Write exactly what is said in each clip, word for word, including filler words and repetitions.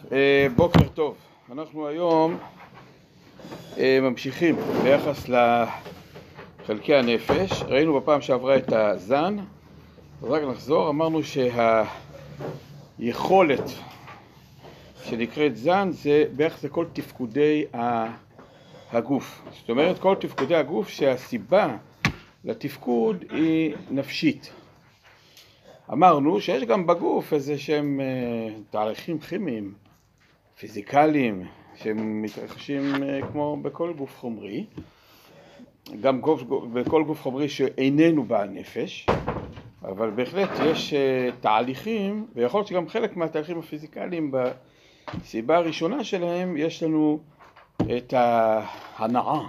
טוב, בוקר טוב. אנחנו היום ממשיכים ביחס לחלקי הנפש. ראינו בפעם שעברה את הזן, אז רק נחזור. אמרנו שהיכולת שנקראת זן זה ביחס לכל תפקודי הגוף. זאת אומרת, כל תפקודי הגוף שהסיבה לתפקוד היא נפשית. אמרנו שיש גם בגוף איזה שהם תהליכים כימיים, פיזיקליים, שהם מתרחשים כמו בכל גוף חומרי, גם גוף, בכל גוף חומרי שאיננו בעל נפש, אבל בהחלט יש תהליכים, ויכול להיות שגם חלק מהתהליכים הפיזיקליים בסיבה הראשונה שלהם יש לנו את ההנאה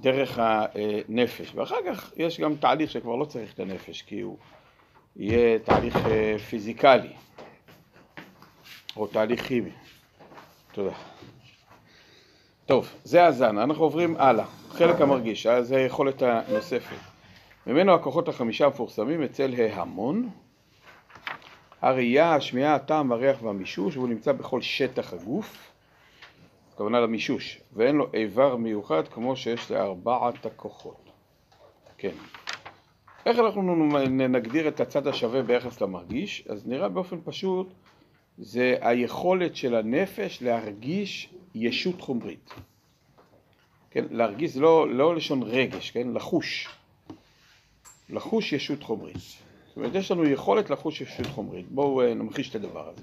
דרך הנפש, ואחר כך יש גם תהליך שכבר לא צריך את הנפש כי הוא יהיה תהליך פיזיקלי או תהליך כימי. תודה. טוב, זה הזן. אנחנו עוברים הלאה. חלק המרגיש, זה היכולת הנוספת. ממנו הכוחות החמישה המפורסמים אצל ההמון. הראייה, השמיעה, הטעם, הריח והמישוש, והוא נמצא בכל שטח הגוף. הכוונה למישוש. ואין לו איבר מיוחד כמו שיש לארבעת הכוחות. כן. איך אנחנו נגדיר את הצד השווה ביחס למרגיש? אז נראה באופן פשוט, זה היכולת של הנפש להרגיש ישות חומרית. כן, להרגיש זה לא, לא לשון רגש, כן? לחוש. לחוש ישות חומרית. זאת אומרת, יש לנו יכולת לחוש ישות חומרית. בואו נמחיש את הדבר הזה.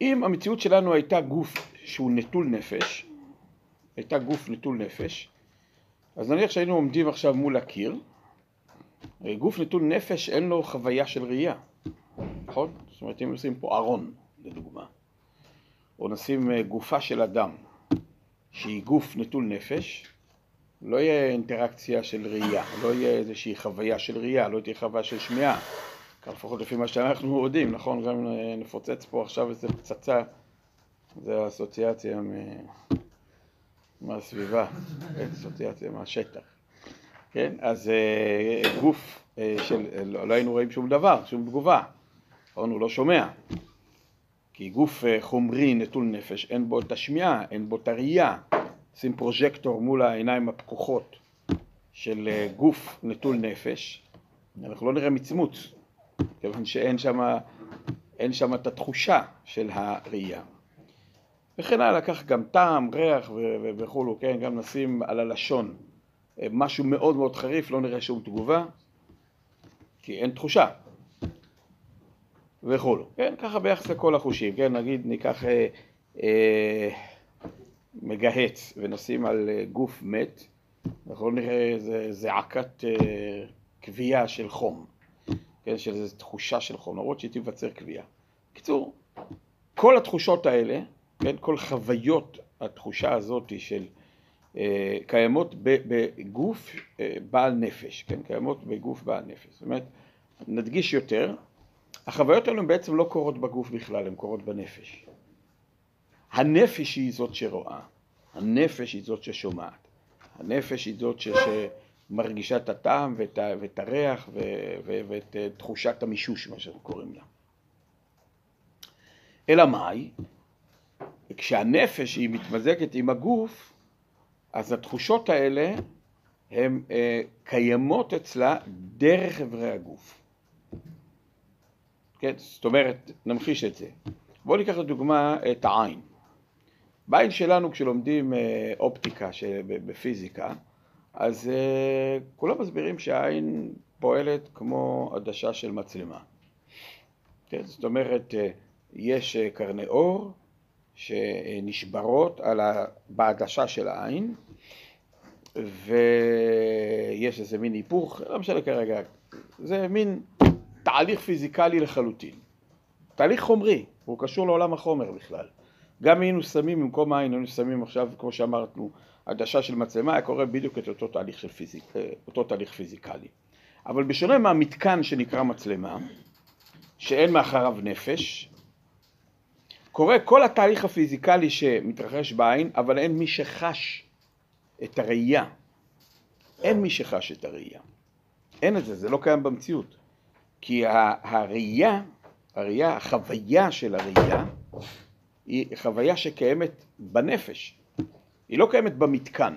אם המציאות שלנו הייתה גוף שהוא נטול נפש, הייתה גוף נטול נפש, אז נניח שהיינו עומדים עכשיו מול הקיר, גוף נטול נפש אין לו חוויה של ראייה, נכון? זאת אומרת, אם נשים פה ארון, לדוגמה, או נשים גופה של אדם, שהיא גוף נטול נפש, לא יהיה אינטראקציה של ראייה, לא יהיה איזושהי חוויה של ראייה, לא תהיה חוויה של שמיעה, כך לפחות לפי מה שאנחנו יודעים, נכון? גם נפוצץ פה עכשיו איזו פצצה, זו האסוציאציה מ... מהסביבה, אסוציאציה מהשטח. כן, אז uh, גוף uh, של לא, לא היינו רואים שום דבר, שום תגובה. הוא לא שומע. כי גוף uh, חומרי נטול נפש, אין בו את השמיעה, אין בו את הראייה. שים פרוז'קטור מול העיניים הפקוחות של uh, גוף נטול נפש. אנחנו לא נראה מצמוץ, כיוון שאין שמה, אין שמה את התחושה של הראייה. וכן הלאה, כך גם טעם, ריח וכולו, כן, גם נשים על הלשון משהו מאוד מאוד חריף, לא נראה שום תגובה, כי אין תחושה וכולו, כן, ככה ביחס לכל החושים, כן, נגיד ניקח אה, אה, מגהץ ונשים על גוף מת, אנחנו נראה זעקת אה, קביעה של חום, כן, שזה תחושה של חום, נראות שהיא תיווצר קביעה. בקיצור, כל התחושות האלה, כן, כל חוויות התחושה הזאת של אה, קיימות בגוף אה, בעל נפש, כן, קיימות בגוף בעל נפש. זאת אומרת, נדגיש יותר, החוויות האלה בעצם לא קורות בגוף בכלל, הן קורות בנפש. הנפש היא זאת שרואה, הנפש היא זאת ששומעת, הנפש היא זאת ש... שמרגישה את הטעם ואת, ואת הריח ו... ו... ואת תחושת המישוש, מה שאנחנו קוראים לה. אלא מאי? כשהנפש היא מתמזקת עם הגוף, אז התחושות האלה הן אה, קיימות אצלה דרך אברי הגוף. כן? זאת אומרת, נמחיש את זה. בואו ניקח לדוגמה את העין. בעין שלנו כשלומדים אה, אופטיקה בפיזיקה, אז אה, כולם מסבירים שהעין פועלת כמו עדשה של מצלמה. כן? זאת אומרת, אה, יש אה, קרני אור, שנשברות על העדשה של העין, ויש איזה מין היפוך, לא משנה כרגע, זה מין תהליך פיזיקלי לחלוטין. תהליך חומרי, הוא קשור לעולם החומר בכלל. גם היינו שמים, במקום העין, היינו שמים עכשיו, כמו שאמרנו, עדשה של מצלמה, היה קורה בדיוק את אותו תהליך, של פיזיק, אותו תהליך פיזיקלי. אבל בשונה מהמתקן שנקרא מצלמה, שאין מאחריו נפש, קורה כל התהליך הפיזיקלי שמתרחש בעין, אבל אין מי שחש את הראייה. אין מי שחש את הראייה. אין את זה, זה לא קיים במציאות. כי הראייה הראייה, החוויה של הראייה, היא חוויה שקיימת בנפש. היא לא קיימת במתקן.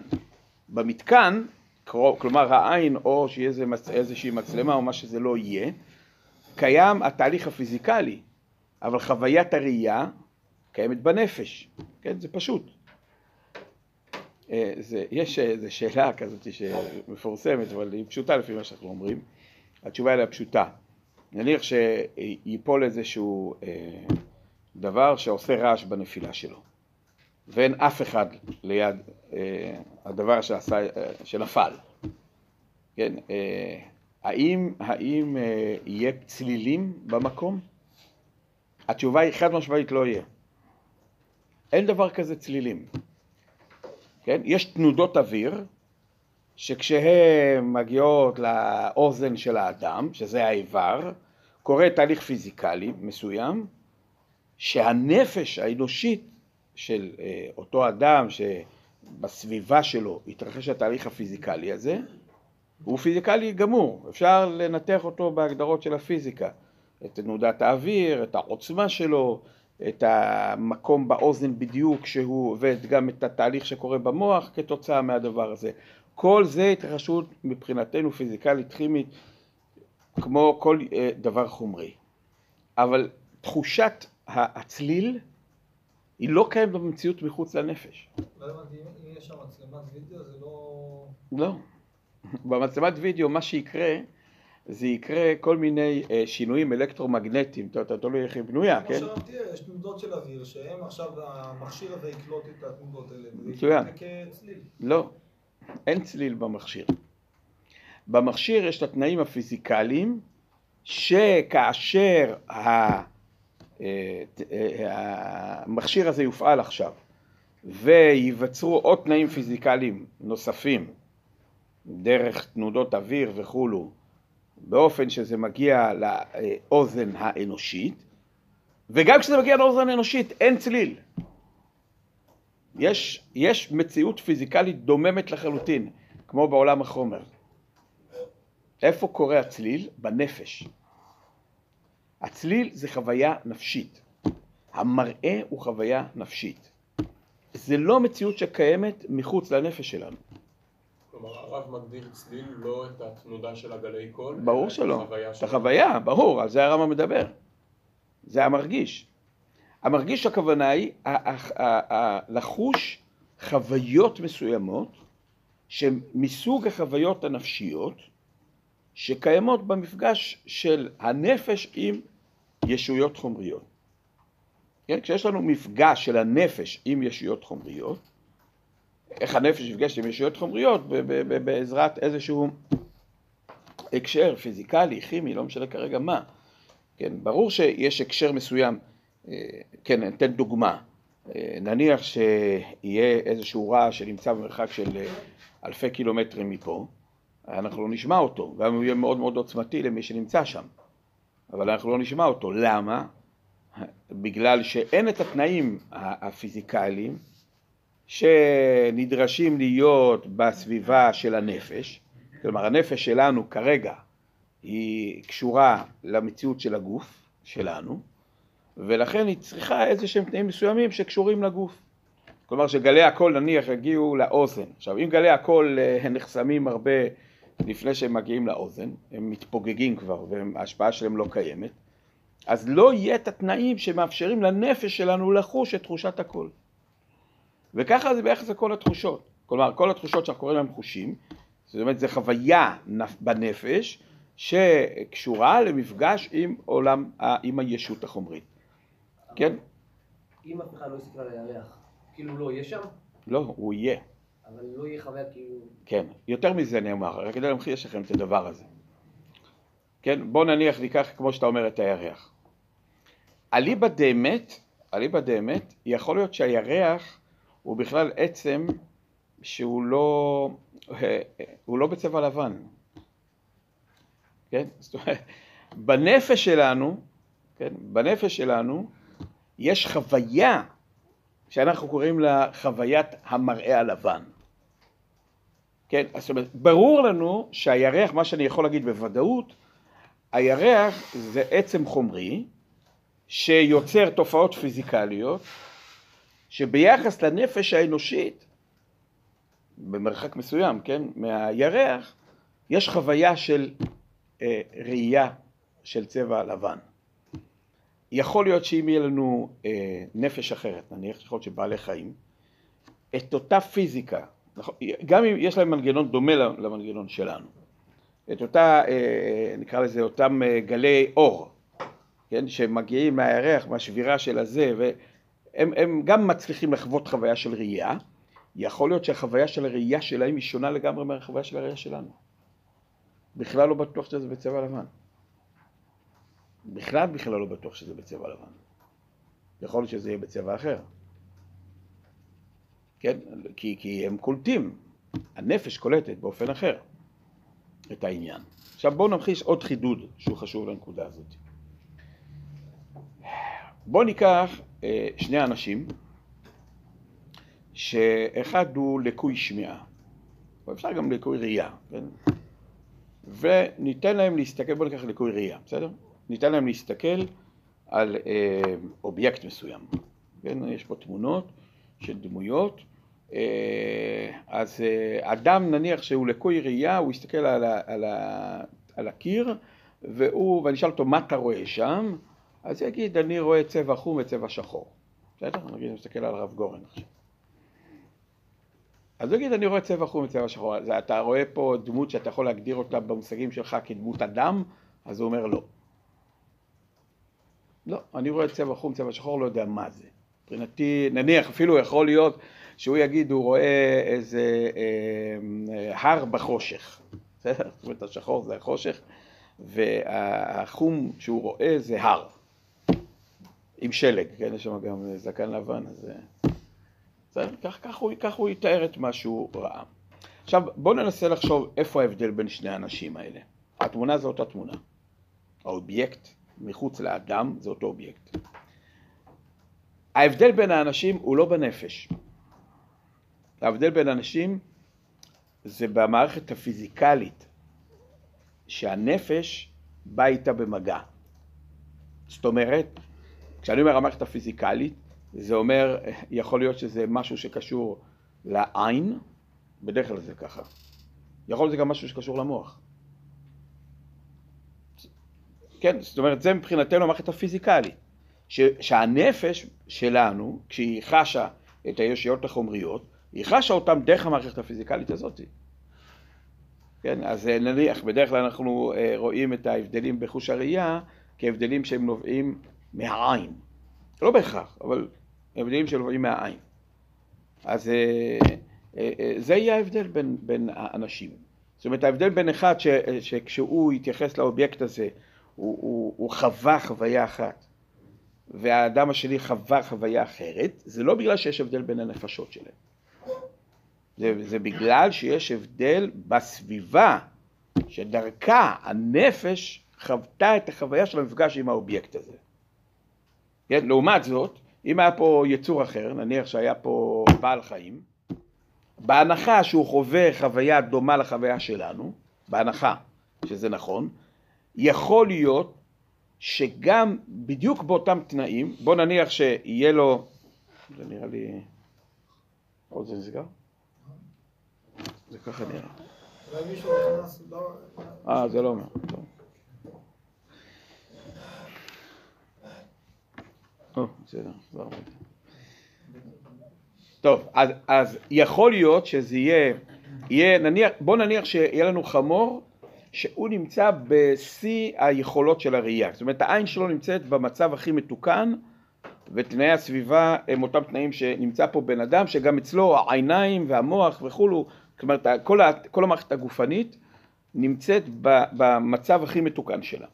במתקן, כלומר העין או שאיזה איזושהי מצלמה או מה שזה לא יהיה, קיים התהליך הפיזיקלי, אבל חוויית הראייה קיימת בנפש. כן, זה פשוט. זה, יש איזו שאלה כזאת שמפורסמת, אבל היא פשוטה לפי מה שאנחנו אומרים. התשובה היא לה פשוטה. נניח שיפול איזשהו דבר שעושה רעש בנפילה שלו, ואין אף אחד ליד הדבר שעשה, שנפל. כן? האם, האם יהיה צלילים במקום? התשובה היא חד משמעית לא יהיה. אין דבר כזה צלילים. כן? יש תנודות אוויר שכשהן מגיעות לאוזן של האדם, שזה האיבר, קורה תהליך פיזיקלי מסוים, שהנפש האנושית של אותו אדם שבסביבה שלו התרחש התהליך הפיזיקלי הזה, הוא פיזיקלי גמור. אפשר לנתח אותו בהגדרות של הפיזיקה. את תנודת האוויר, את העוצמה שלו, את המקום באוזן בדיוק שהוא, וגם את התהליך שקורה במוח כתוצאה מהדבר הזה. כל זה התרחשות מבחינתנו פיזיקלית, כימית, כמו כל דבר חומרי. אבל תחושת הצליל היא לא קיימת במציאות מחוץ לנפש. לא הבנתי, אם יש שם מצלמת וידאו זה לא... לא. במצלמת וידאו מה שיקרה, זה יקרה כל מיני שינויים אלקטרומגנטיים, אתה תלוי איך היא בנויה, כן? עכשיו תראה, יש תנודות של אוויר שהם עכשיו, המכשיר הזה יקלוט את התנודות האלה. מצוין. כצליל. לא, אין צליל במכשיר. במכשיר יש את התנאים הפיזיקליים, שכאשר המכשיר הזה יופעל עכשיו, ויווצרו עוד תנאים פיזיקליים נוספים, דרך תנודות אוויר וכולו, באופן שזה מגיע לאוזן האנושית, וגם כשזה מגיע לאוזן האנושית אין צליל. יש, יש מציאות פיזיקלית דוממת לחלוטין, כמו בעולם החומר. איפה קורה הצליל? בנפש. הצליל זה חוויה נפשית. המראה הוא חוויה נפשית. זה לא מציאות שקיימת מחוץ לנפש שלנו. כלומר, הרב מגדיר צליל לא את התנודה של הגלי קול. ברור שלא. את החוויה, ברור, על זה הרמה מדבר. זה המרגיש. המרגיש הכוונה היא לחוש חוויות מסוימות, שמסוג החוויות הנפשיות, שקיימות במפגש של הנפש עם ישויות חומריות. כן? כשיש לנו מפגש של הנפש עם ישויות חומריות, איך הנפש יפגש עם ישויות חומריות בעזרת איזשהו הקשר פיזיקלי, כימי, לא משנה כרגע מה. כן, ברור שיש הקשר מסוים, כן, נתן דוגמה. נניח שיהיה איזשהו רעש שנמצא במרחק של אלפי קילומטרים מפה, אנחנו לא נשמע אותו, גם הוא יהיה מאוד מאוד עוצמתי למי שנמצא שם. אבל אנחנו לא נשמע אותו. למה? בגלל שאין את התנאים הפיזיקליים, שנדרשים להיות בסביבה של הנפש, כלומר הנפש שלנו כרגע היא קשורה למציאות של הגוף שלנו, ולכן היא צריכה איזה שהם תנאים מסוימים שקשורים לגוף. כלומר שגלי הקול נניח יגיעו לאוזן. עכשיו אם גלי הקול נחסמים הרבה לפני שהם מגיעים לאוזן, הם מתפוגגים כבר וההשפעה שלהם לא קיימת, אז לא יהיה את התנאים שמאפשרים לנפש שלנו לחוש את תחושת הקול. וככה זה ביחס לכל התחושות. כלומר, כל התחושות שאנחנו קוראים להם חושים, זאת אומרת, זה חוויה בנפש שקשורה למפגש עם עולם, עם הישות החומרית. כן? אם הפכה לא הסתכלה לירח, כאילו לא יהיה שם? לא, הוא יהיה. אבל לא יהיה חוויה כאילו... כן, יותר מזה נאמר, רק כדי להמחיש לכם את הדבר הזה. כן, בוא נניח ניקח, כמו שאתה אומר, את הירח. אליבא דאמת, אליבא דאמת, יכול להיות שהירח הוא בכלל עצם שהוא לא, הוא לא בצבע לבן. כן? זאת אומרת, בנפש שלנו, כן? בנפש שלנו יש חוויה שאנחנו קוראים לה חוויית המראה הלבן. כן? זאת אומרת, ברור לנו שהירח, מה שאני יכול להגיד בוודאות, הירח זה עצם חומרי שיוצר תופעות פיזיקליות שביחס לנפש האנושית במרחק מסוים, כן, מהירח יש חוויה של אה, ראייה של צבע לבן. יכול להיות שאם יהיה לנו אה, נפש אחרת, נניח יכול להיות שבעלי חיים, את אותה פיזיקה, גם אם יש להם מנגנון דומה למנגנון שלנו, את אותה, אה, נקרא לזה, אותם גלי אור, כן, שמגיעים מהירח, מהשבירה של הזה, והם הם גם מצליחים לחוות חוויה של ראייה. יכול להיות שהחוויה של הראייה שלהם היא שונה לגמרי מהחוויה של הראייה שלנו. בכלל לא בטוח שזה בצבע לבן. בכלל בכלל לא בטוח שזה בצבע לבן. יכול להיות שזה יהיה בצבע אחר. כן? כי, כי הם קולטים. הנפש קולטת באופן אחר את העניין. עכשיו בואו נמחיש עוד חידוד שהוא חשוב לנקודה הזאת. בואו ניקח אה, שני אנשים. שאחד הוא לקוי שמיעה, ואפשר גם לקוי ראייה, כן? וניתן להם להסתכל, בוא ניקח לקוי ראייה, בסדר? ניתן להם להסתכל על אה, אובייקט מסוים, כן? יש פה תמונות של דמויות, אה, אז אה, אדם נניח שהוא לקוי ראייה, הוא יסתכל על, ה, על, ה, על הקיר, והוא, ואני אשאל אותו מה אתה רואה שם, אז הוא יגיד אני רואה צבע חום וצבע שחור, בסדר? נגיד אני מסתכל על רב גורן עכשיו. אז הוא יגיד, אני רואה צבע חום וצבע שחור, אז אתה רואה פה דמות שאתה יכול להגדיר אותה במושגים שלך כדמות אדם, אז הוא אומר לא. לא, אני רואה צבע חום, צבע שחור, לא יודע מה זה. מבחינתי, נניח, אפילו יכול להיות שהוא יגיד, הוא רואה איזה אה, הר בחושך. בסדר? זאת אומרת, השחור זה החושך, והחום שהוא רואה זה הר. עם שלג, כן? יש שם גם זקן לבן, אז... כך, כך, הוא, כך הוא יתאר את מה שהוא ראה. עכשיו בואו ננסה לחשוב איפה ההבדל בין שני האנשים האלה. התמונה זו אותה תמונה. האובייקט מחוץ לאדם זה אותו אובייקט. ההבדל בין האנשים הוא לא בנפש. ההבדל בין האנשים זה במערכת הפיזיקלית שהנפש בא איתה במגע. זאת אומרת, כשאני אומר המערכת הפיזיקלית, זה אומר, יכול להיות שזה משהו שקשור לעין, בדרך כלל זה ככה. יכול להיות זה גם משהו שקשור למוח. כן, זאת אומרת, זה מבחינתנו המערכת הפיזיקלית. ש- שהנפש שלנו, כשהיא חשה את הישויות החומריות, היא חשה אותם דרך המערכת הפיזיקלית הזאת. כן, אז נניח, בדרך כלל אנחנו רואים את ההבדלים בחוש הראייה, כהבדלים שהם נובעים מהעין. לא בהכרח, אבל הבדלים שנובעים מהעין. אז זה יהיה ההבדל בין, בין האנשים. זאת אומרת, ההבדל בין אחד ש, שכשהוא יתייחס לאובייקט הזה, הוא, הוא, הוא חווה חוויה אחת, והאדם השני חווה חוויה אחרת, זה לא בגלל שיש הבדל בין הנפשות שלהם. זה, זה בגלל שיש הבדל בסביבה, שדרכה הנפש חוותה את החוויה של המפגש עם האובייקט הזה. כן? לעומת זאת, אם היה פה יצור אחר, נניח שהיה פה בעל חיים, בהנחה שהוא חווה חוויה דומה לחוויה שלנו, בהנחה שזה נכון, יכול להיות שגם בדיוק באותם תנאים, בוא נניח שיהיה לו, זה נראה לי, עוד זה נסגר? זה ככה נראה. אולי מישהו נכנס, לא... אה, זה לא אומר. או, בסדר, בסדר. טוב, אז, אז יכול להיות שזה יהיה, יהיה נניח, בוא נניח שיהיה לנו חמור שהוא נמצא בשיא היכולות של הראייה. זאת אומרת, העין שלו נמצאת במצב הכי מתוקן, ותנאי הסביבה הם אותם תנאים שנמצא פה בן אדם, שגם אצלו העיניים והמוח וכולו, כלומר, כל, כל המערכת הגופנית נמצאת במצב הכי מתוקן שלה.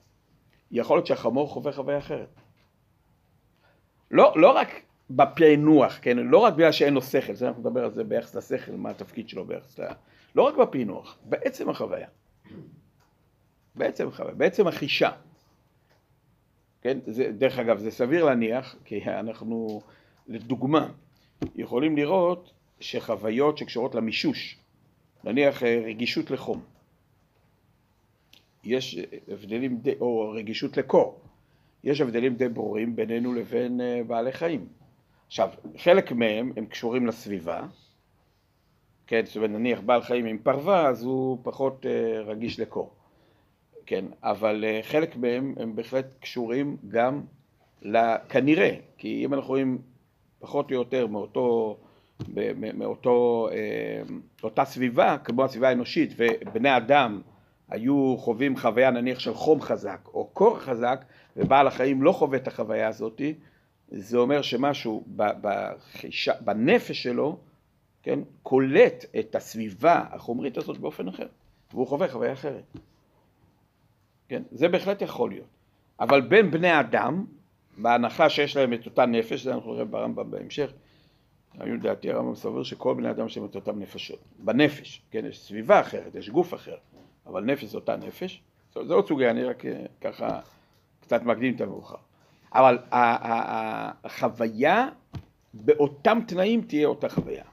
יכול להיות שהחמור חווה חוויה אחרת. לא, לא רק בפענוח, כן? לא רק בגלל שאין לו שכל, זה אנחנו מדבר על זה ביחס לשכל, מה התפקיד שלו ביחס ל... לא רק בפענוח, בעצם החוויה. בעצם החוויה, בעצם החישה. כן? זה, דרך אגב, זה סביר להניח, כי אנחנו, לדוגמה, יכולים לראות שחוויות שקשורות למישוש, נניח רגישות לחום. יש הבדלים, או רגישות לקור. יש הבדלים די ברורים בינינו לבין בעלי חיים. עכשיו, חלק מהם הם קשורים לסביבה, כן, זאת אומרת, נניח בעל חיים עם פרווה, אז הוא פחות רגיש לקור, כן, אבל חלק מהם הם בהחלט קשורים גם לכנראה, כי אם אנחנו רואים פחות או יותר מאותו, מאותו, אותה סביבה, כמו הסביבה האנושית, ובני אדם היו חווים חוויה נניח של חום חזק או קור חזק, ובעל החיים לא חווה את החוויה הזאת, זה אומר שמשהו בנפש שלו, כן, קולט את הסביבה החומרית הזאת באופן אחר, והוא חווה חוויה אחרת. כן, זה בהחלט יכול להיות. אבל בין בני אדם, בהנחה שיש להם את אותה נפש, זה אנחנו נראה ברמב"ם בהמשך, אני יודעתי הרמב"ם סובר שכל בני אדם יש להם את אותם נפשות. בנפש, כן, יש סביבה אחרת, יש גוף אחר, אבל נפש זה אותה נפש. זה עוד סוגיה, אני רק ככה קצת מקדים את המאוחר. אבל החוויה באותם תנאים תהיה אותה חוויה.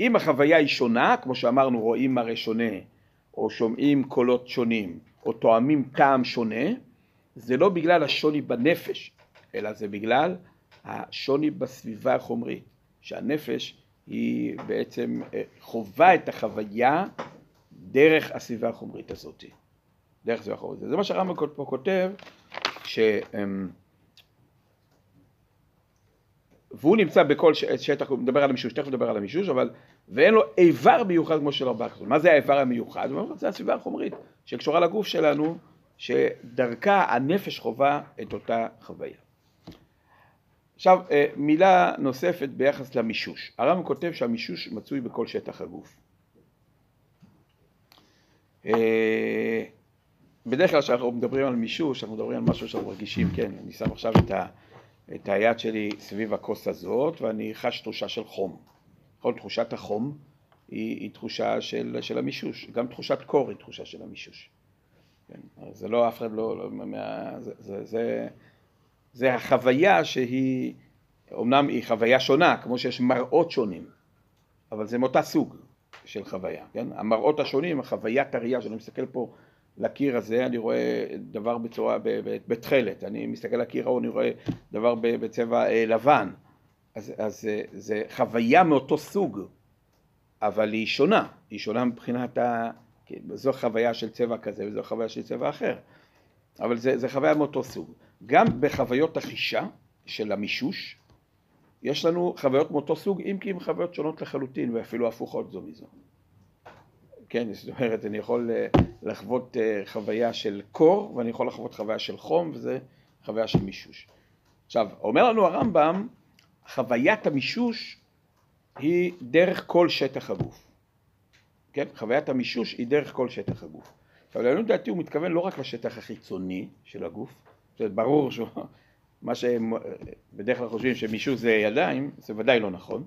אם החוויה היא שונה, כמו שאמרנו, רואים מראה שונה, או שומעים קולות שונים, או תואמים טעם שונה, זה לא בגלל השוני בנפש, אלא זה בגלל השוני בסביבה החומרית, שהנפש היא בעצם חובה את החוויה דרך הסביבה החומרית הזאת. דרך הסביבה החומרית. זה מה שהרמב"ם פה כותב, ש... והוא נמצא בכל שטח, הוא מדבר על המישוש, תכף מדבר על המישוש, אבל, ואין לו איבר מיוחד כמו של ארבעה כתוב. מה זה האיבר המיוחד? זה הסביבה החומרית, שקשורה לגוף שלנו, שדרכה הנפש חובה את אותה חוויה. עכשיו, מילה נוספת ביחס למישוש. הרמב"ם כותב שהמישוש מצוי בכל שטח הגוף. בדרך כלל כשאנחנו מדברים על מישוש, אנחנו מדברים על משהו שאנחנו מרגישים, כן, אני שם עכשיו את ה... את היד שלי סביב הכוס הזאת, ואני חש תחושה של חום. כל תחושת החום היא, היא תחושה של, של המישוש. גם תחושת קור היא תחושה של המישוש. כן? זה לא, אף אחד לא, לא מה, זה, זה, זה, זה החוויה שהיא, אמנם היא חוויה שונה, כמו שיש מראות שונים, אבל זה מאותה סוג של חוויה. כן? המראות השונים, החוויית הראייה, שאני מסתכל פה לקיר הזה, אני רואה דבר בצורה, בתכלת, אני מסתכל לקיר ההוא, אני רואה דבר בצבע לבן, אז, אז זה חוויה מאותו סוג, אבל היא שונה, היא שונה מבחינת, ה... זו חוויה של צבע כזה וזו חוויה של צבע אחר, אבל זה, זה חוויה מאותו סוג. גם בחוויות החישה של המישוש, יש לנו חוויות מאותו סוג, אם כי עם חוויות שונות לחלוטין ואפילו הפוכות זו מזו. כן, זאת אומרת, אני יכול לחוות חוויה של קור, ואני יכול לחוות חוויה של חום, וזה חוויה של מישוש. עכשיו, אומר לנו הרמב"ם, חוויית המישוש היא דרך כל שטח הגוף. כן, חוויית המישוש היא דרך כל שטח הגוף. עכשיו, לעניות דעתי הוא מתכוון לא רק לשטח החיצוני של הגוף, זה ברור שמה שבדרך כלל חושבים שמישוש זה ידיים, זה ודאי לא נכון.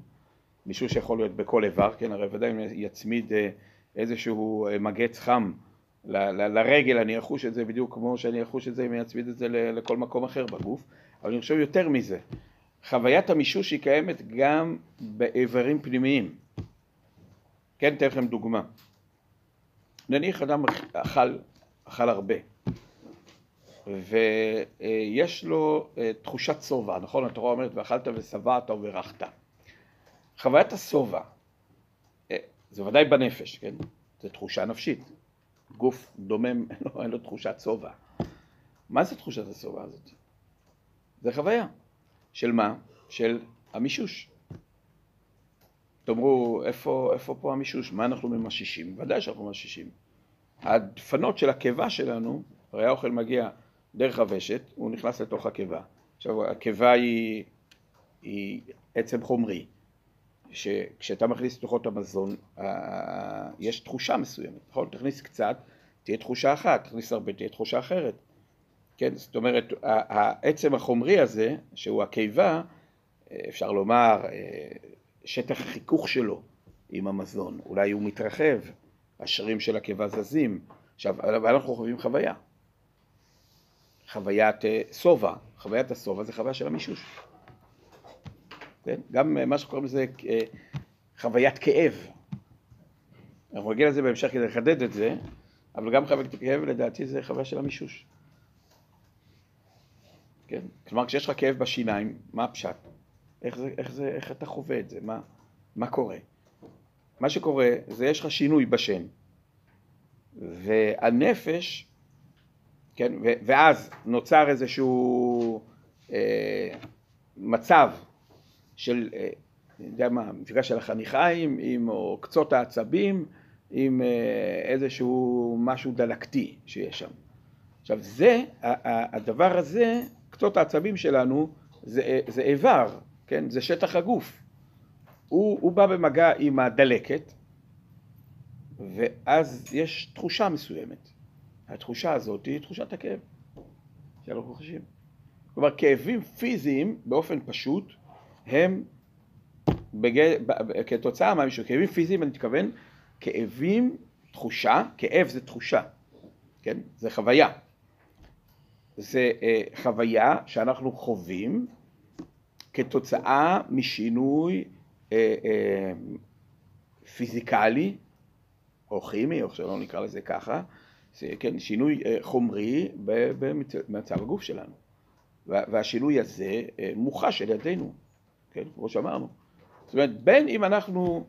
מישוש יכול להיות בכל איבר, כן, הרי ודאי יצמיד איזשהו מגץ חם ל- ל- לרגל, אני אחוש את זה בדיוק כמו שאני אחוש את זה אם אני אצמיד את זה ל- לכל מקום אחר בגוף, אבל אני חושב יותר מזה, חוויית המישוש היא קיימת גם באיברים פנימיים. כן, אתן לכם דוגמה. נניח אדם אכל, אכל הרבה, ויש לו תחושת סובה, נכון? התורה אומרת, ואכלת וסבעת וברחת. חוויית הסובה, זה ודאי בנפש, כן? זה תחושה נפשית. גוף דומם, לא, אין לו תחושת סובה. מה זה תחושת הסובה הזאת? זה חוויה. של מה? של המישוש. תאמרו, איפה, איפה פה המישוש? מה אנחנו ממשישים? ודאי שאנחנו ממשישים. הדפנות של הקיבה שלנו, הרי האוכל מגיע דרך הוושט, הוא נכנס לתוך הקיבה. עכשיו, הקיבה היא, היא עצם חומרי. שכשאתה מכניס תוכות המזון, יש תחושה מסוימת, נכון? תכניס קצת, תהיה תחושה אחת, תכניס הרבה, תהיה תחושה אחרת. כן? זאת אומרת, העצם החומרי הזה, שהוא הקיבה, אפשר לומר, שטח החיכוך שלו עם המזון, אולי הוא מתרחב, השרים של הקיבה זזים. עכשיו, אנחנו חווים חוויה. חוויית סובה, חוויית הסובה זה חוויה של המישוש. כן? גם מה שקוראים לזה חוויית כאב. אנחנו נגיע לזה בהמשך כדי לחדד את זה, אבל גם חוויית כאב לדעתי זה חוויה של המישוש. כן? כלומר, כשיש לך כאב בשיניים, מה הפשט? איך, זה, איך, זה, איך אתה חווה את זה? מה, מה קורה? מה שקורה זה יש לך שינוי בשן. והנפש, כן? ו- ואז נוצר איזשהו אה, מצב של, אה, אני יודע מה, מפגש של החניכיים, עם או קצות העצבים, עם אה, איזשהו משהו דלקתי שיש שם. עכשיו זה, הדבר הזה, קצות העצבים שלנו, זה, זה איבר, כן? זה שטח הגוף. הוא, הוא בא במגע עם הדלקת, ואז יש תחושה מסוימת. התחושה הזאת היא תחושת הכאב, שאנחנו חשים. כלומר, כאבים פיזיים באופן פשוט, הם בגלל, כתוצאה מהמשהו, כאבים פיזיים, אני מתכוון, כאבים, תחושה, כאב זה תחושה, כן? זה חוויה. זה אה, חוויה שאנחנו חווים כתוצאה משינוי אה, אה, פיזיקלי, או כימי, או שלא נקרא לזה ככה, זה, כן, שינוי אה, חומרי במצב הגוף שלנו. והשינוי הזה אה, מוחש על ידינו, כן? כמו שאמרנו. זאת אומרת, בין אם אנחנו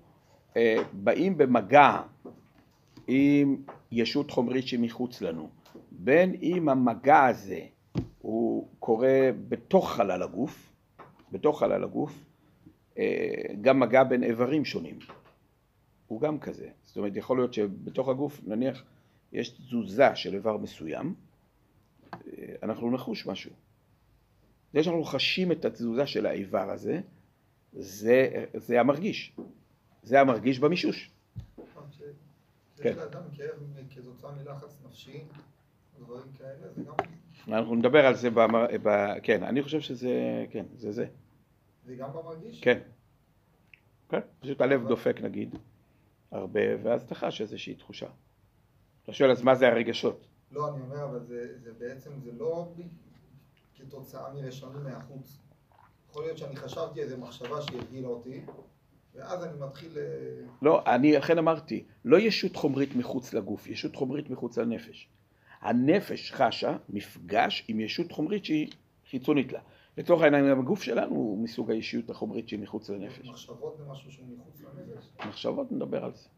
אה, באים במגע עם ישות חומרית שמחוץ לנו, בין אם המגע הזה הוא קורה בתוך חלל הגוף, בתוך חלל הגוף, גם מגע בין איברים שונים, הוא גם כזה. זאת אומרת, יכול להיות שבתוך הגוף, נניח, יש תזוזה של איבר מסוים, אנחנו נחוש משהו. זה שאנחנו חשים את התזוזה של האיבר הזה, זה, זה המרגיש. זה המרגיש במישוש. יש לאדם כאב כתוצאה מלחץ נפשי, דברים כאלה, זה גם... אנחנו נדבר על זה במר... כן, אני חושב שזה... כן, זה זה. זה גם במרגיש? כן. כן, פשוט הלב דופק נגיד, הרבה, ואז אתה חש איזושהי תחושה. אתה שואל, אז מה זה הרגשות? לא, אני אומר, אבל זה בעצם, זה לא כתוצאה מרשמים מהחוץ. יכול להיות שאני חשבתי איזו מחשבה שהרגילה אותי, ואז אני מתחיל... לא, אני אכן אמרתי, לא ישות חומרית מחוץ לגוף, ישות חומרית מחוץ לנפש. הנפש חשה מפגש עם ישות חומרית שהיא חיצונית לה. לצורך העניין, הגוף שלנו הוא מסוג הישיות החומרית שהיא מחוץ לנפש. מחשבות זה משהו שהוא מחוץ לנפש? מחשבות, נדבר על זה.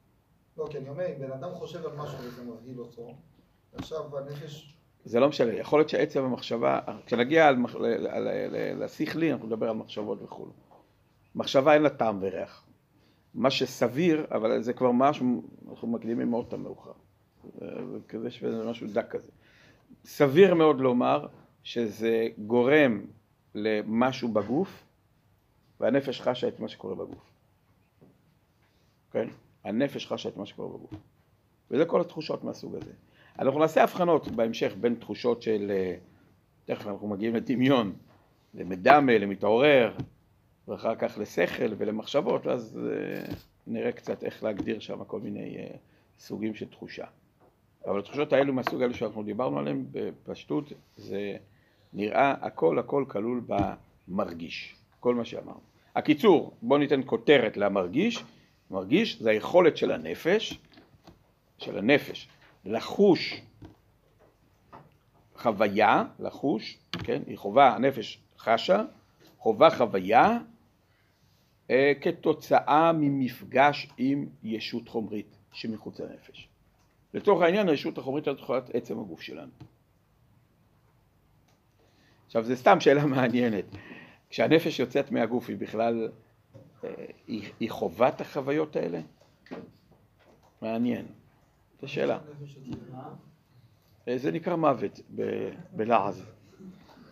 לא, כי אני אומר, אם בן אדם חושב על משהו וזה מבהיל אותו, עכשיו הנפש... זה לא משנה, יכול להיות שעצם המחשבה... כשנגיע לשכלי, אנחנו נדבר על מחשבות וכו'. מחשבה אין לה טעם וריח. מה שסביר, אבל זה כבר משהו, אנחנו מקדימים מאוד את המאוחר. כזה שזה משהו דק כזה. סביר מאוד לומר שזה גורם למשהו בגוף, והנפש חשה את מה שקורה בגוף. כן? הנפש חשה את מה שקורה בגוף. וזה כל התחושות מהסוג הזה. אנחנו נעשה הבחנות בהמשך בין תחושות של, תכף אנחנו מגיעים לדמיון, למדמה, למתעורר, ואחר כך לשכל ולמחשבות, אז נראה קצת איך להגדיר שם כל מיני סוגים של תחושה. אבל התחושות האלו מהסוג האלו שאנחנו דיברנו עליהן בפשטות, זה נראה הכל הכל כלול במרגיש, כל מה שאמרנו. הקיצור, בואו ניתן כותרת למרגיש. מרגיש זה היכולת של הנפש, של הנפש, לחוש חוויה, לחוש, כן, היא חובה, הנפש חשה, חובה חוויה, כתוצאה ממפגש עם ישות חומרית שמחוץ לנפש. לתוך העניין, הישות החומרית על תחולת עצם הגוף שלנו. עכשיו, זו סתם שאלה מעניינת. כשהנפש יוצאת מהגוף, היא בכלל, היא, היא חובה את החוויות האלה? מעניין. זו שאלה. זה נקרא מוות בלעז.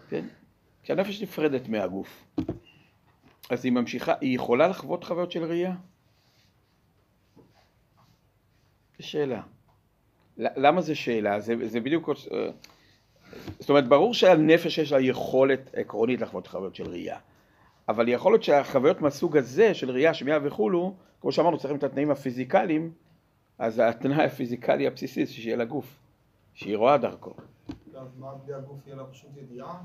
כן? כשהנפש נפרדת מהגוף, אז היא ממשיכה, היא יכולה לחוות חוויות של ראייה? שאלה. למה זה שאלה? זה, זה בדיוק... זאת אומרת, ברור שהנפש יש לה יכולת עקרונית לחוות חוויות של ראייה, אבל יכול להיות שהחוויות מהסוג הזה של ראייה, שמיעה וכולו, כמו שאמרנו, צריכים את התנאים הפיזיקליים, אז התנאי הפיזיקלי הבסיסי זה שיהיה לגוף, שהיא רואה דרכו. אז מה בלי הגוף יהיה לה פשוט ידיעה?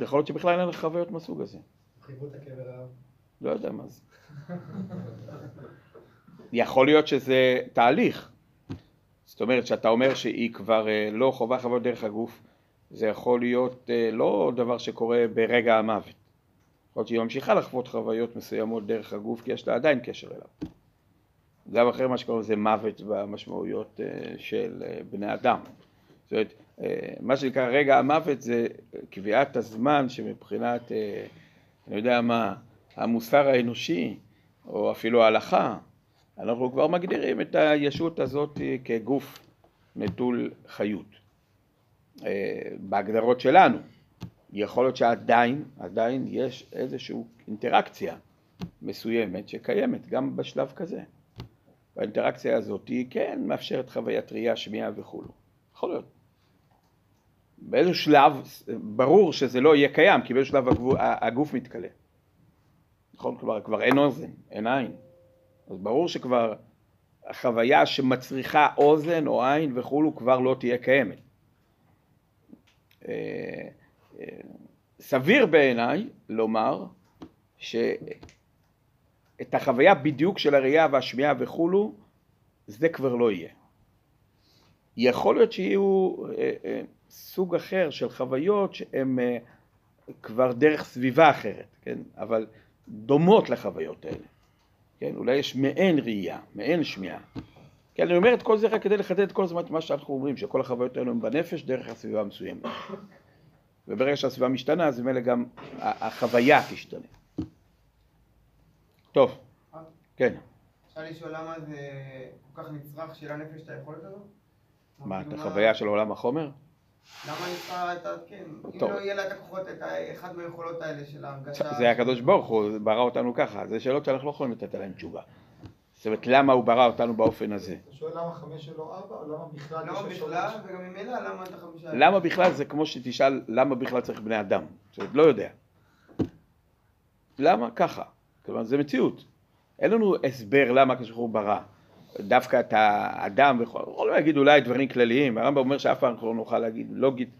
יכול להיות שבכלל אין חוויות מהסוג הזה. חיוות הקבר הרב. לא יודע מה זה. יכול להיות שזה תהליך. זאת אומרת, שאתה אומר שהיא כבר לא חווה חוויות דרך הגוף, זה יכול להיות לא דבר שקורה ברגע המוות. יכול להיות שהיא ממשיכה לחוות חוויות מסוימות דרך הגוף, כי יש לה עדיין קשר אליו. גם אחרי מה שקורה זה מוות במשמעויות של בני אדם. זאת אומרת, מה שנקרא רגע המוות זה קביעת הזמן שמבחינת, אני יודע מה, המוסר האנושי, או אפילו ההלכה, אנחנו כבר מגדירים את הישות הזאת כגוף נטול חיות. בהגדרות שלנו, יכול להיות שעדיין, עדיין יש איזושהי אינטראקציה מסוימת שקיימת גם בשלב כזה. והאינטראקציה הזאת היא כן מאפשרת חוויית ראייה, שמיעה וכולו. יכול להיות. באיזשהו שלב, ברור שזה לא יהיה קיים, כי באיזשהו שלב הגוף, הגוף מתקלה. נכון? כבר, כבר אין אוזן, אין עין. אז ברור שכבר החוויה שמצריכה אוזן או עין וכולו כבר לא תהיה קיימת. סביר בעיניי לומר שאת החוויה בדיוק של הראייה והשמיעה וכולו זה כבר לא יהיה. יכול להיות שיהיו סוג אחר של חוויות שהן כבר דרך סביבה אחרת, כן? אבל דומות לחוויות האלה, כן? אולי יש מעין ראייה, מעין שמיעה. כי אני אומר את כל זה רק כדי לחדד כל הזמן את מה שאנחנו אומרים, שכל החוויות האלו הן בנפש דרך הסביבה המסוימת. וברגע שהסביבה משתנה, אז ממילא גם החוויה תשתנה. טוב, כן. אפשר לשאול למה זה כל כך נצרך של הנפש את היכולת הזו? מה, את החוויה של עולם החומר? למה נצרה את כן? אם לא יהיה לה את הכוחות, את אחד מהיכולות האלה של ההרגשה... זה הקדוש ברוך הוא ברא אותנו ככה, זה שאלות שאנחנו לא יכולים לתת עליהן תשובה. זאת אומרת, למה הוא ברא אותנו באופן הזה? אתה שואל למה חמש שלו ארבע, או למה בכלל... למה בכלל, וגם ממילא, למה אתה חמישה... למה בכלל זה כמו שתשאל, למה בכלל צריך בני אדם? זאת אומרת, לא יודע. למה? ככה. כלומר, זה מציאות. אין לנו הסבר למה כשהוא ברא. דווקא את האדם, לא יגיד אולי דברים כלליים. הרמב"ם אומר שאף פעם לא נוכל להגיד, לוגית,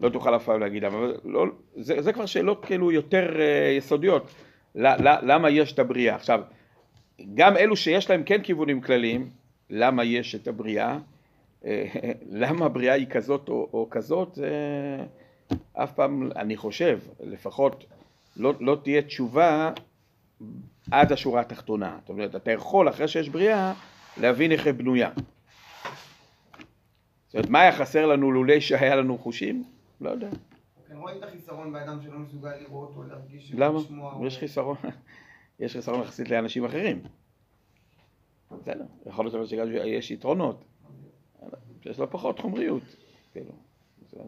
לא תוכל אף פעם להגיד, אבל לא, זה, זה כבר שאלות כאילו יותר יסודיות. למה יש את הבריאה? עכשיו, גם אלו שיש להם כן כיוונים כלליים, למה יש את הבריאה, למה הבריאה היא כזאת או, או כזאת, אף פעם, אני חושב, לפחות לא, לא תהיה תשובה עד השורה התחתונה. זאת אומרת, אתה יכול אחרי שיש בריאה להבין איך היא בנויה. זאת אומרת, מה היה חסר לנו לולא שהיה לנו חושים? לא יודע. כן, רואים את החיסרון באדם שלא מסוגל לראות או להרגיש או לשמוע. למה? יש חיסרון. יש חיסרון יחסית לאנשים אחרים. בסדר, יכול להיות שגם יש יתרונות. יש לו פחות חומריות.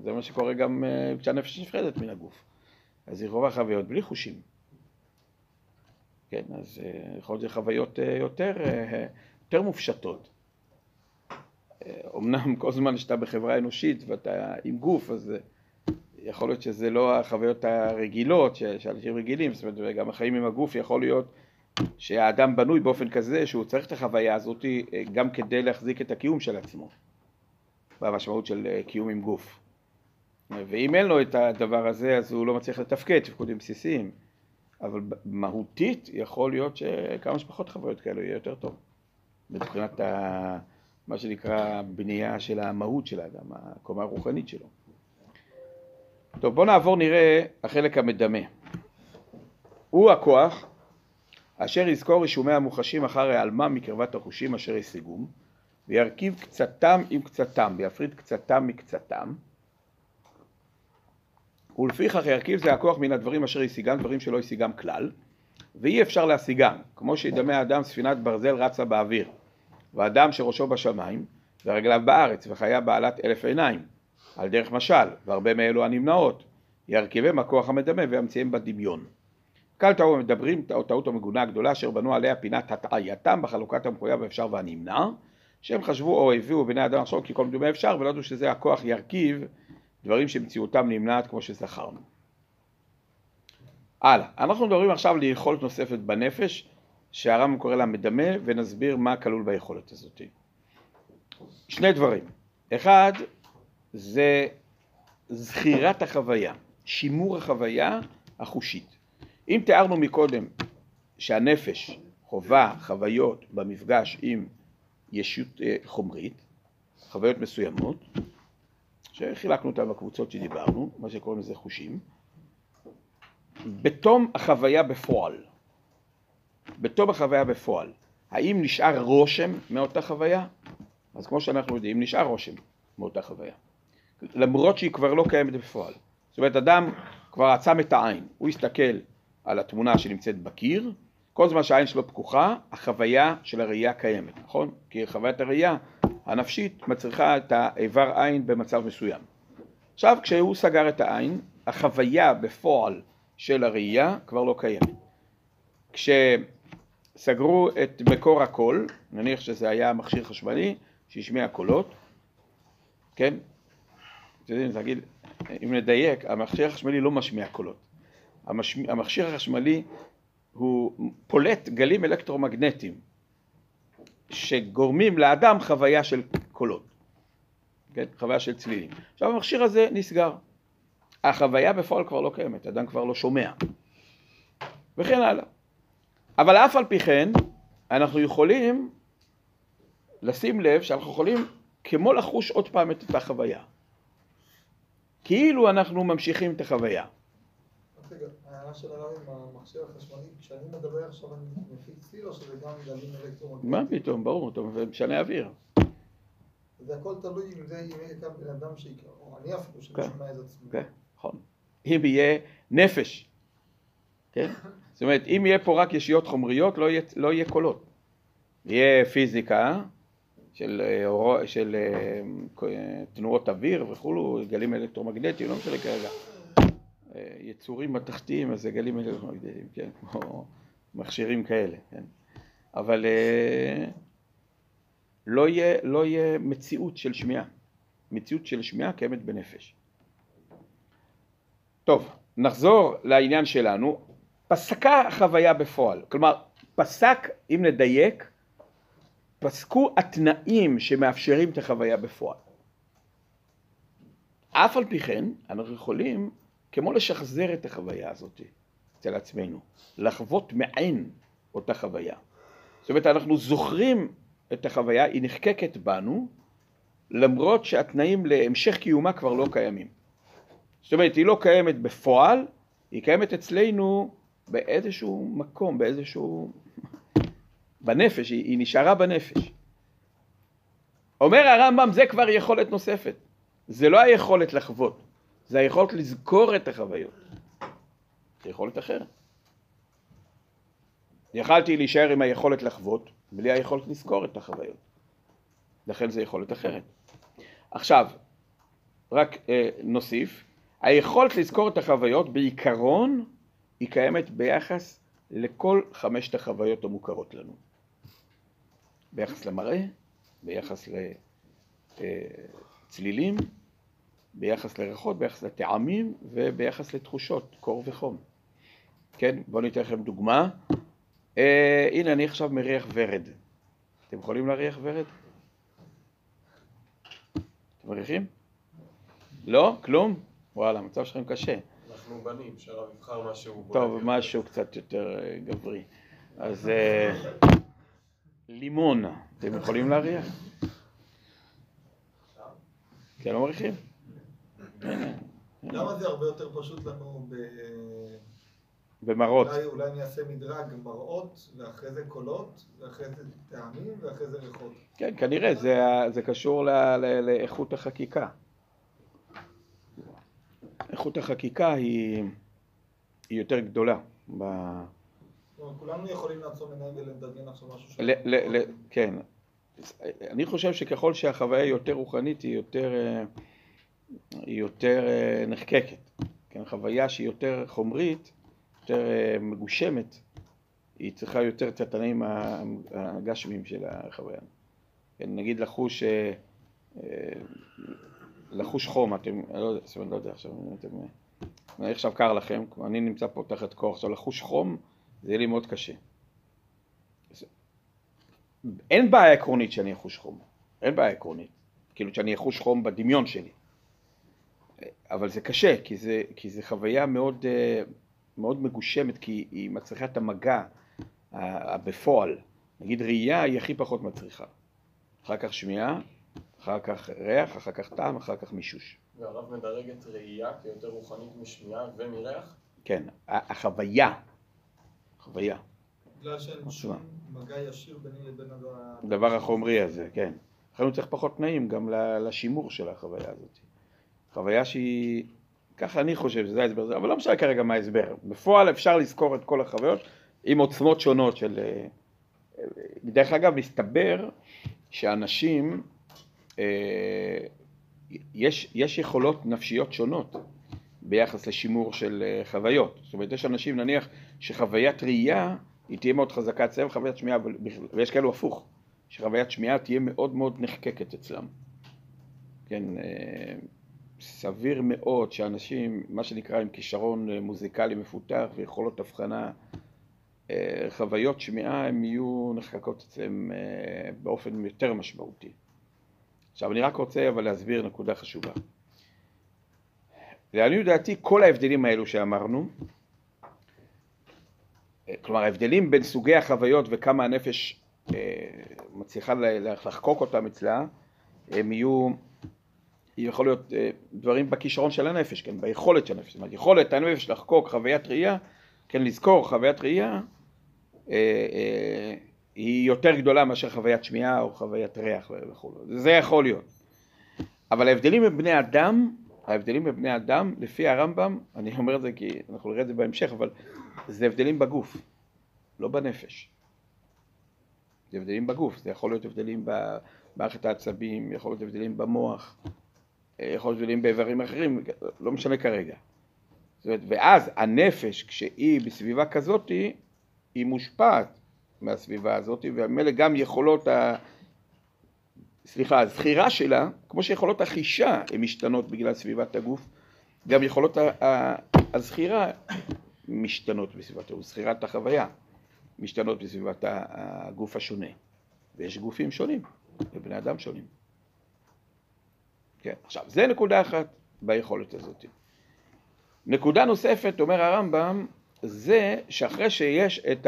זה מה שקורה גם כשהנפש נפרדת מן הגוף. אז היא חווה חוויות בלי חושים. כן, אז יכול להיות חוויות יותר, יותר מופשטות. אמנם כל זמן שאתה בחברה אנושית ואתה עם גוף, אז יכול להיות שזה לא החוויות הרגילות שאנשים רגילים, זאת אומרת, וגם החיים עם הגוף יכול להיות שהאדם בנוי באופן כזה שהוא צריך את החוויה הזאת גם כדי להחזיק את הקיום של עצמו, במשמעות של קיום עם גוף. ואם אין לו את הדבר הזה, אז הוא לא מצליח לתפקד, תפקודים בסיסיים. אבל מהותית יכול להיות שכמה שפחות חוויות כאלו יהיה יותר טוב. מבחינת ה... מה שנקרא בנייה של המהות של האדם, הקומה הרוחנית שלו. טוב, בואו נעבור נראה החלק המדמה. הוא הכוח אשר יזכור רשומי המוחשים אחר העלמה מקרבת החושים אשר ישיגום, וירכיב קצתם עם קצתם, ויפריד קצתם מקצתם. ולפיכך ירכיב זה הכוח מן הדברים אשר ישיגם, דברים שלא ישיגם כלל, ואי אפשר להשיגם, כמו שידמה האדם ספינת ברזל רצה באוויר, והאדם שראשו בשמיים, ורגליו בארץ, וחיה בעלת אלף עיניים, על דרך משל, והרבה מאלו הנמנעות, ירכיבם הכוח המדמה והמציאים בדמיון. קל טעו מדברים טעות המגונה הגדולה אשר בנו עליה פינת הטעייתם בחלוקת המחויב אפשר והנמנע, שהם חשבו או הביאו בני אדם לחשוב כי כל מדומה אפשר, ולא ידעו שזה הכוח ירכיב דברים שמציאותם נמנעת כמו שזכרנו. הלאה, אנחנו מדברים עכשיו ליכולת נוספת בנפש, שהרמב"ם קורא לה מדמה, ונסביר מה כלול ביכולת הזאת. שני דברים. אחד, זה זכירת החוויה, שימור החוויה החושית. אם תיארנו מקודם שהנפש חובה חוויות במפגש עם ישות חומרית, חוויות מסוימות, שחילקנו אותם בקבוצות שדיברנו, מה שקוראים לזה חושים, בתום החוויה בפועל, בתום החוויה בפועל, האם נשאר רושם מאותה חוויה? אז כמו שאנחנו יודעים, נשאר רושם מאותה חוויה, למרות שהיא כבר לא קיימת בפועל. זאת אומרת, אדם כבר עצם את העין, הוא הסתכל על התמונה שנמצאת בקיר, כל זמן שהעין שלו פקוחה, החוויה של הראייה קיימת, נכון? כי חוויית הראייה הנפשית מצריכה את האיבר עין במצב מסוים. עכשיו, כשהוא סגר את העין, החוויה בפועל של הראייה כבר לא קיימת. כשסגרו את מקור הקול, נניח שזה היה מכשיר חשמלי שהשמיע קולות, כן? אתם יודעים, תגיד, אם נדייק, המכשיר החשמלי לא משמיע קולות. המשמ... המכשיר החשמלי הוא פולט גלים אלקטרומגנטיים שגורמים לאדם חוויה של קולות, כן? חוויה של צלילים. עכשיו המכשיר הזה נסגר, החוויה בפועל כבר לא קיימת, אדם כבר לא שומע וכן הלאה. אבל אף על פי כן אנחנו יכולים לשים לב שאנחנו יכולים כמו לחוש עוד פעם את אותה חוויה, כאילו אנחנו ממשיכים את החוויה. רגע, הערה של הרב עם המכשיר החשמלי, כשאני מדבר עכשיו אני מפיק ציל או שזה גם גלים אלקטרומגנטיים? מה פתאום, ברור, אתה משנה אוויר. זה הכל תלוי אם זה יהיה כאן בן אדם שיקרא, או אני אפילו שמשמע את עצמי. כן, נכון. אם יהיה נפש, כן? זאת אומרת, אם יהיה פה רק ישיות חומריות, לא יהיה קולות. יהיה פיזיקה של תנועות אוויר וכולו, גלים אלקטרומגנטיים, לא משנה כרגע. יצורים מתחתיים, אז זה גלים אלקטרומגנטיים, כן, כמו מכשירים כאלה, כן. אבל לא יהיה, לא יהיה מציאות של שמיעה. מציאות של שמיעה קיימת בנפש. טוב, נחזור לעניין שלנו. פסקה החוויה בפועל. כלומר, פסק, אם נדייק, פסקו התנאים שמאפשרים את החוויה בפועל. אף על פי כן, אנחנו יכולים כמו לשחזר את החוויה הזאת אצל עצמנו, לחוות מעין אותה חוויה. זאת אומרת, אנחנו זוכרים את החוויה, היא נחקקת בנו, למרות שהתנאים להמשך קיומה כבר לא קיימים. זאת אומרת, היא לא קיימת בפועל, היא קיימת אצלנו באיזשהו מקום, באיזשהו... בנפש, היא, היא נשארה בנפש. אומר הרמב"ם, זה כבר יכולת נוספת. זה לא היכולת לחוות. זה היכולת לזכור את החוויות. זה יכולת אחרת. יכלתי להישאר עם היכולת לחוות, בלי היכולת לזכור את החוויות. לכן זה יכולת אחרת. עכשיו, רק אה, נוסיף, היכולת לזכור את החוויות בעיקרון, היא קיימת ביחס לכל חמשת החוויות המוכרות לנו. ביחס למראה, ביחס לצלילים, ביחס לריחות, ביחס לטעמים וביחס לתחושות, קור וחום. כן, בואו ניתן לכם דוגמה. אה, הנה אני עכשיו מריח ורד. אתם יכולים להריח ורד? אתם מריחים? לא? כלום? וואלה, המצב שלכם קשה. אנחנו בנים, שהרב יבחר משהו... טוב, משהו קצת יותר גברי. אז אה, לימון, אתם יכולים להריח? אתם לא מריחים? למה זה הרבה יותר פשוט לנו במראות? אולי אני אעשה מדרג מראות ואחרי זה קולות ואחרי זה טעמים ואחרי זה ריחות. כן, כנראה זה קשור לאיכות החקיקה. איכות החקיקה היא יותר גדולה. כולנו יכולים לעצום עיניים ולדמיין עכשיו משהו ש... כן, אני חושב שככל שהחוויה יותר רוחנית היא יותר... היא יותר נחקקת, כן, חוויה שהיא יותר חומרית, יותר מגושמת, היא צריכה יותר את התנאים הגשמים של החוויה. כן, נגיד לחוש, לחוש חום, אתם, אני לא יודע, אני לא יודע עכשיו, אתם, אני עכשיו קר לכם, אני נמצא פה תחת קור, עכשיו לחוש חום זה יהיה לי מאוד קשה. אין בעיה עקרונית שאני אחוש חום, אין בעיה עקרונית, כאילו שאני אחוש חום בדמיון שלי. אבל זה קשה, כי זה, כי זה חוויה מאוד, מאוד מגושמת, כי היא מצריכה את המגע בפועל. נגיד ראייה היא הכי פחות מצריכה. אחר כך שמיעה, אחר כך ריח, אחר כך טעם, אחר כך מישוש. והרב מדרג את ראייה כיותר רוחנית משמיעה ומריח? כן, החוויה. חוויה. בגלל שאין שום מגע ישיר ביני לבין הדבר החומרי הזה, כן. אחרי צריך פחות תנאים גם לשימור של החוויה הזאת. חוויה שהיא, ככה אני חושב שזה ההסבר הזה, אבל לא משנה כרגע מה ההסבר. בפועל אפשר לזכור את כל החוויות עם עוצמות שונות של... בדרך אגב, מסתבר שאנשים, יש, יש יכולות נפשיות שונות ביחס לשימור של חוויות. זאת אומרת, יש אנשים, נניח, שחוויית ראייה היא תהיה מאוד חזקה אצלם, חוויית שמיעה, ויש כאלו הפוך, שחוויית שמיעה תהיה מאוד מאוד נחקקת אצלם. כן, סביר מאוד שאנשים, מה שנקרא עם כישרון מוזיקלי מפותח ויכולות הבחנה, חוויות שמיעה הם יהיו נחקקות אצלם באופן יותר משמעותי. עכשיו אני רק רוצה אבל להסביר נקודה חשובה. לעניות דעתי כל ההבדלים האלו שאמרנו, כלומר ההבדלים בין סוגי החוויות וכמה הנפש מצליחה לחקוק אותם אצלה, הם יהיו, יכול להיות דברים בכישרון של הנפש, כן, ביכולת של הנפש. זאת אומרת, יכולת הנפש לחקוק חוויית ראייה, כן, לזכור, חוויית ראייה אה, אה, היא יותר גדולה מאשר חוויית שמיעה או חוויית ריח וכו'. זה יכול להיות. אבל ההבדלים בבני אדם, ההבדלים בבני אדם, לפי הרמב"ם, אני אומר את זה כי אנחנו נראה את זה בהמשך, אבל זה הבדלים בגוף, לא בנפש. זה הבדלים בגוף, זה יכול להיות הבדלים במערכת העצבים, יכול להיות הבדלים במוח, יכול להיות הבדלים באיברים אחרים, לא משנה כרגע. זאת אומרת, ואז הנפש כשהיא בסביבה כזאת היא מושפעת מהסביבה הזאת, ומילא גם יכולות ה... סליחה, הזכירה שלה, כמו שיכולות החישה הן משתנות בגלל סביבת הגוף, גם יכולות הזכירה משתנות בסביבת הגוף, זכירת החוויה משתנות בסביבת הגוף השונה, ויש גופים שונים, ובני אדם שונים. כן, עכשיו, זה נקודה אחת ביכולת הזאת. נקודה נוספת, אומר הרמב"ם, זה שאחרי שיש את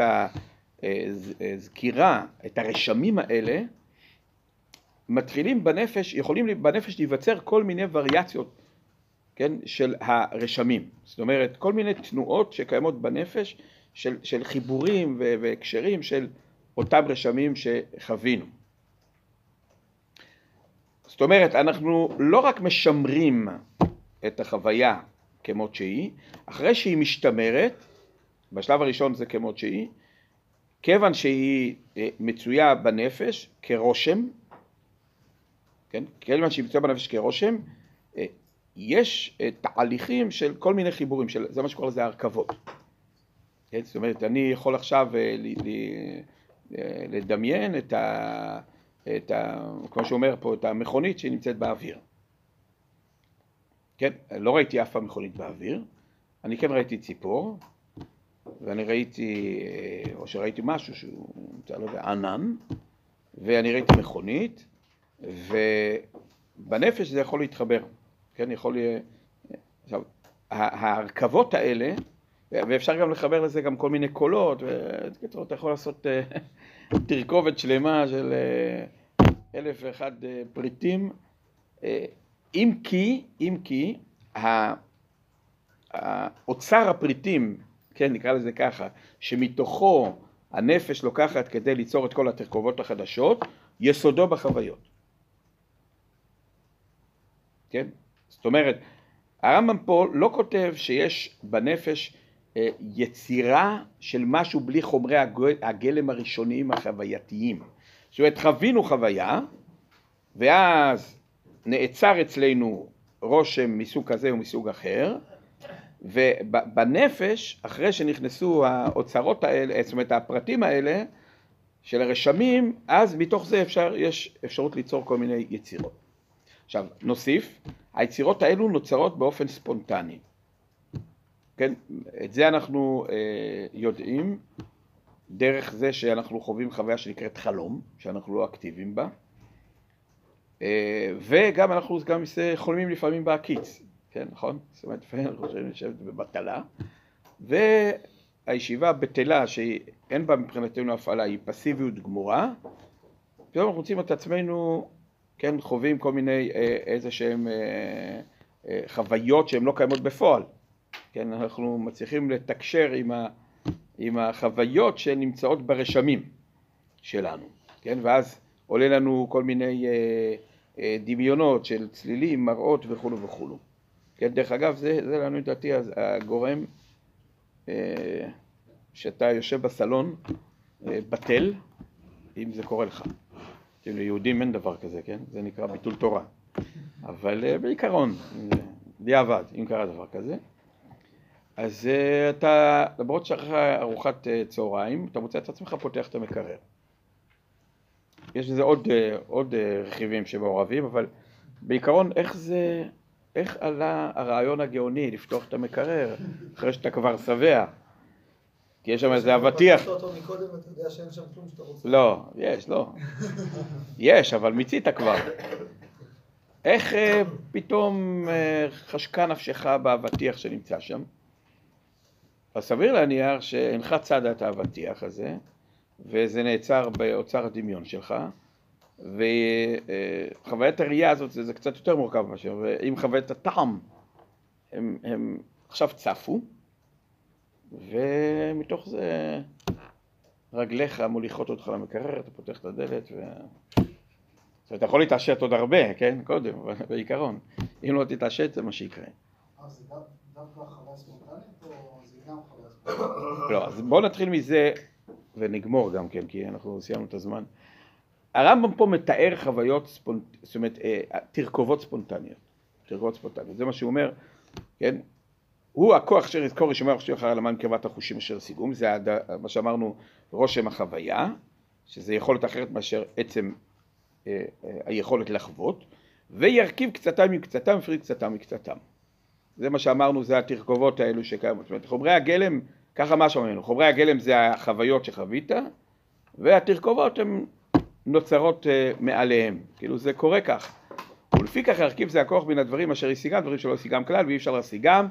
הזכירה, את הרשמים האלה, מתחילים בנפש, יכולים בנפש להיווצר כל מיני וריאציות, כן, של הרשמים. זאת אומרת, כל מיני תנועות שקיימות בנפש של, של חיבורים והקשרים של אותם רשמים שחווינו. זאת אומרת, אנחנו לא רק משמרים את החוויה, כמות שהיא, אחרי שהיא משתמרת, בשלב הראשון זה כמות שהיא, כיוון שהיא מצויה בנפש כרושם, כן? כיוון שהיא מצויה בנפש כרושם, יש תהליכים של כל מיני חיבורים, של, זה מה שקורא לזה הרכבות. כן? זאת אומרת, אני יכול עכשיו לדמיין את ה... את ה... כמו שאומר פה, את המכונית שהיא נמצאת באוויר. כן, לא ראיתי אף פעם מכונית באוויר, אני כן ראיתי ציפור, ואני ראיתי, או שראיתי משהו שהוא, לא יודע, ענן, ואני ראיתי מכונית, ובנפש זה יכול להתחבר, כן, יכול להיות, עכשיו, ההרכבות האלה, ואפשר גם לחבר לזה גם כל מיני קולות, וכתוב, אתה יכול לעשות תרכובת שלמה של אלף ואחד פריטים, אם כי, אם כי, האוצר הפריטים, כן, נקרא לזה ככה, שמתוכו הנפש לוקחת כדי ליצור את כל התרכובות החדשות, יסודו בחוויות. כן? זאת אומרת, הרמב"ם פה לא כותב שיש בנפש יצירה של משהו בלי חומרי הגלם הראשוניים החווייתיים. זאת אומרת, חווינו חוויה, ואז... נעצר אצלנו רושם מסוג כזה ומסוג אחר, ובנפש, אחרי שנכנסו האוצרות האלה, זאת אומרת הפרטים האלה של הרשמים, אז מתוך זה אפשר, יש אפשרות ליצור כל מיני יצירות. עכשיו, נוסיף, היצירות האלו נוצרות באופן ספונטני. כן, את זה אנחנו אה, יודעים, דרך זה שאנחנו חווים חוויה שנקראת חלום, שאנחנו לא אקטיביים בה, וגם אנחנו גם חולמים לפעמים בהקיץ, כן, נכון? זאת אומרת, אנחנו חושבים לשבת בבטלה, והישיבה בטלה שאין בה מבחינתנו הפעלה, היא פסיביות גמורה, פתאום אנחנו רוצים את עצמנו, כן, חווים כל מיני איזה שהם חוויות שהן לא קיימות בפועל. כן, אנחנו מצליחים לתקשר עם, ה, עם החוויות שנמצאות ברשמים שלנו. כן, ואז עולה לנו כל מיני אה, אה, דמיונות של צלילים, מראות וכולו וכולו. כן, דרך אגב, זה, זה לנו דעתי הגורם אה, שאתה יושב בסלון אה, בטל, אם זה קורה לך. כן, ליהודים אין דבר כזה, כן? זה נקרא ביטול תורה. אבל אה, בעיקרון, דיעבד, אם קרה דבר כזה. אז אתה, למרות שאחרי ארוחת צהריים, אתה מוצא את עצמך פותח את המקרר. יש לזה עוד, עוד רכיבים שמעורבים, אבל בעיקרון איך זה, איך עלה הרעיון הגאוני לפתוח את המקרר אחרי שאתה כבר שבע? כי יש שם איזה אבטיח. אתה אותו מקודם ואתה יודע שאין שם כלום שאתה רוצה. לא, יש, לא. יש, אבל מיצית כבר. איך פתאום חשקה נפשך באבטיח שנמצא שם? אז סביר להניח שאינך צד את האבטיח הזה, וזה נעצר באוצר הדמיון שלך, וחוויית הראייה הזאת זה קצת יותר מורכב משהו, ואם חוויית הטעם, הם, הם עכשיו צפו, ומתוך זה רגליך מוליכות אותך למקרר, אתה פותח את הדלת, ו... אתה יכול להתעשת עוד הרבה, כן? קודם, בעיקרון. אם לא תתעשת, זה מה שיקרה. אז זה דווקא חוויה ספונטנית, או זה גם חוויה ספונטנית? לא, אז בואו נתחיל מזה, ונגמור גם כן, כי אנחנו סיימנו את הזמן. הרמב"ם פה מתאר חוויות ספונטניות, זאת אומרת, תרכובות ספונטניות. תרכובות ספונטניות, זה מה שהוא אומר, כן? הוא הכוח אשר יזכור ישמע וחשוב אחר למען קרבת החושים אשר סיגום, זה מה שאמרנו, רושם החוויה, שזה יכולת אחרת מאשר עצם היכולת לחוות, וירכיב קצתם מקצתם ופריד קצתם מקצתם. זה מה שאמרנו, זה התרכובות האלו שקיימות. זאת אומרת, חומרי הגלם, ככה מה שאומרנו, חומרי הגלם זה החוויות שחווית, והתרכובות הן נוצרות מעליהם. כאילו זה קורה כך. ולפי כך הרכיב זה הכוח מן הדברים אשר השיגם, דברים שלא השיגם כלל, ואי אפשר להשיגם.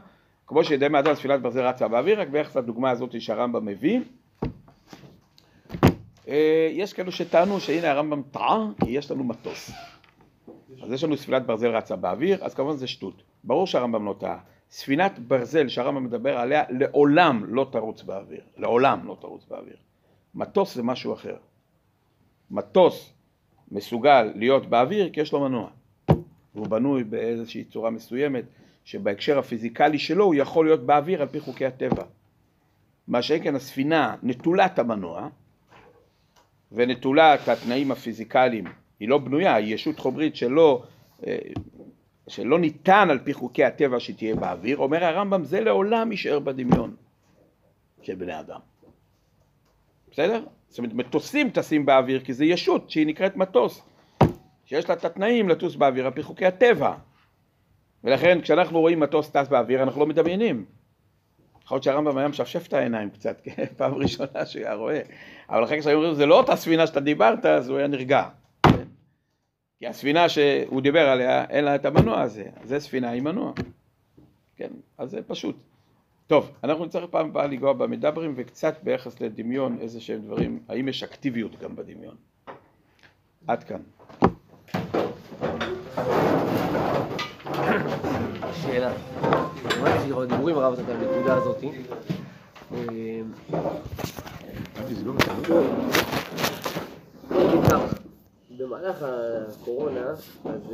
כמו שידי מאדם ספילת ברזל רצה באוויר, רק ביחס לדוגמה הזאת שהרמב"ם מביא. יש כאלו שטענו שהנה הרמב"ם טעה, כי יש לנו מטוס. אז יש לנו ספינת ברזל רצה באוויר, אז כמובן זה שטות. ברור שהרמב"ם לא טעה. ספינת ברזל שהרמב"ם מדבר עליה, לעולם לא תרוץ באוויר. לעולם לא תרוץ באוויר. מטוס זה משהו אחר. מטוס מסוגל להיות באוויר כי יש לו מנוע. והוא בנוי באיזושהי צורה מסוימת, שבהקשר הפיזיקלי שלו הוא יכול להיות באוויר על פי חוקי הטבע. מה שאין כן הספינה נטולת המנוע, ונטולת התנאים הפיזיקליים, היא לא בנויה, היא ישות חומרית שלא, שלא ניתן על פי חוקי הטבע שתהיה באוויר, אומר הרמב"ם, זה לעולם יישאר בדמיון של בני אדם. בסדר? זאת אומרת, מטוסים טסים באוויר, כי זה ישות שהיא נקראת מטוס, שיש לה את התנאים לטוס באוויר על פי חוקי הטבע. ולכן כשאנחנו רואים מטוס טס באוויר, אנחנו לא מדמיינים. יכול להיות שהרמב"ם היה משפשף את העיניים קצת, פעם ראשונה שהוא היה רואה. אבל אחרי כשהיו אומרים, זה לא אותה ספינה שאתה דיברת, אז הוא היה נרגע. כי הספינה שהוא דיבר עליה, אין לה את המנוע הזה. זה ספינה עם מנוע. כן, אז זה פשוט. טוב, אנחנו נצטרך פעם פעם לגוע במדברים, וקצת ביחס לדמיון, איזה שהם דברים, האם יש אקטיביות גם בדמיון. עד כאן. שאלה. אמרתי שכבר דיבורים רבת על הנקודה הזאת. במהלך הקורונה, אז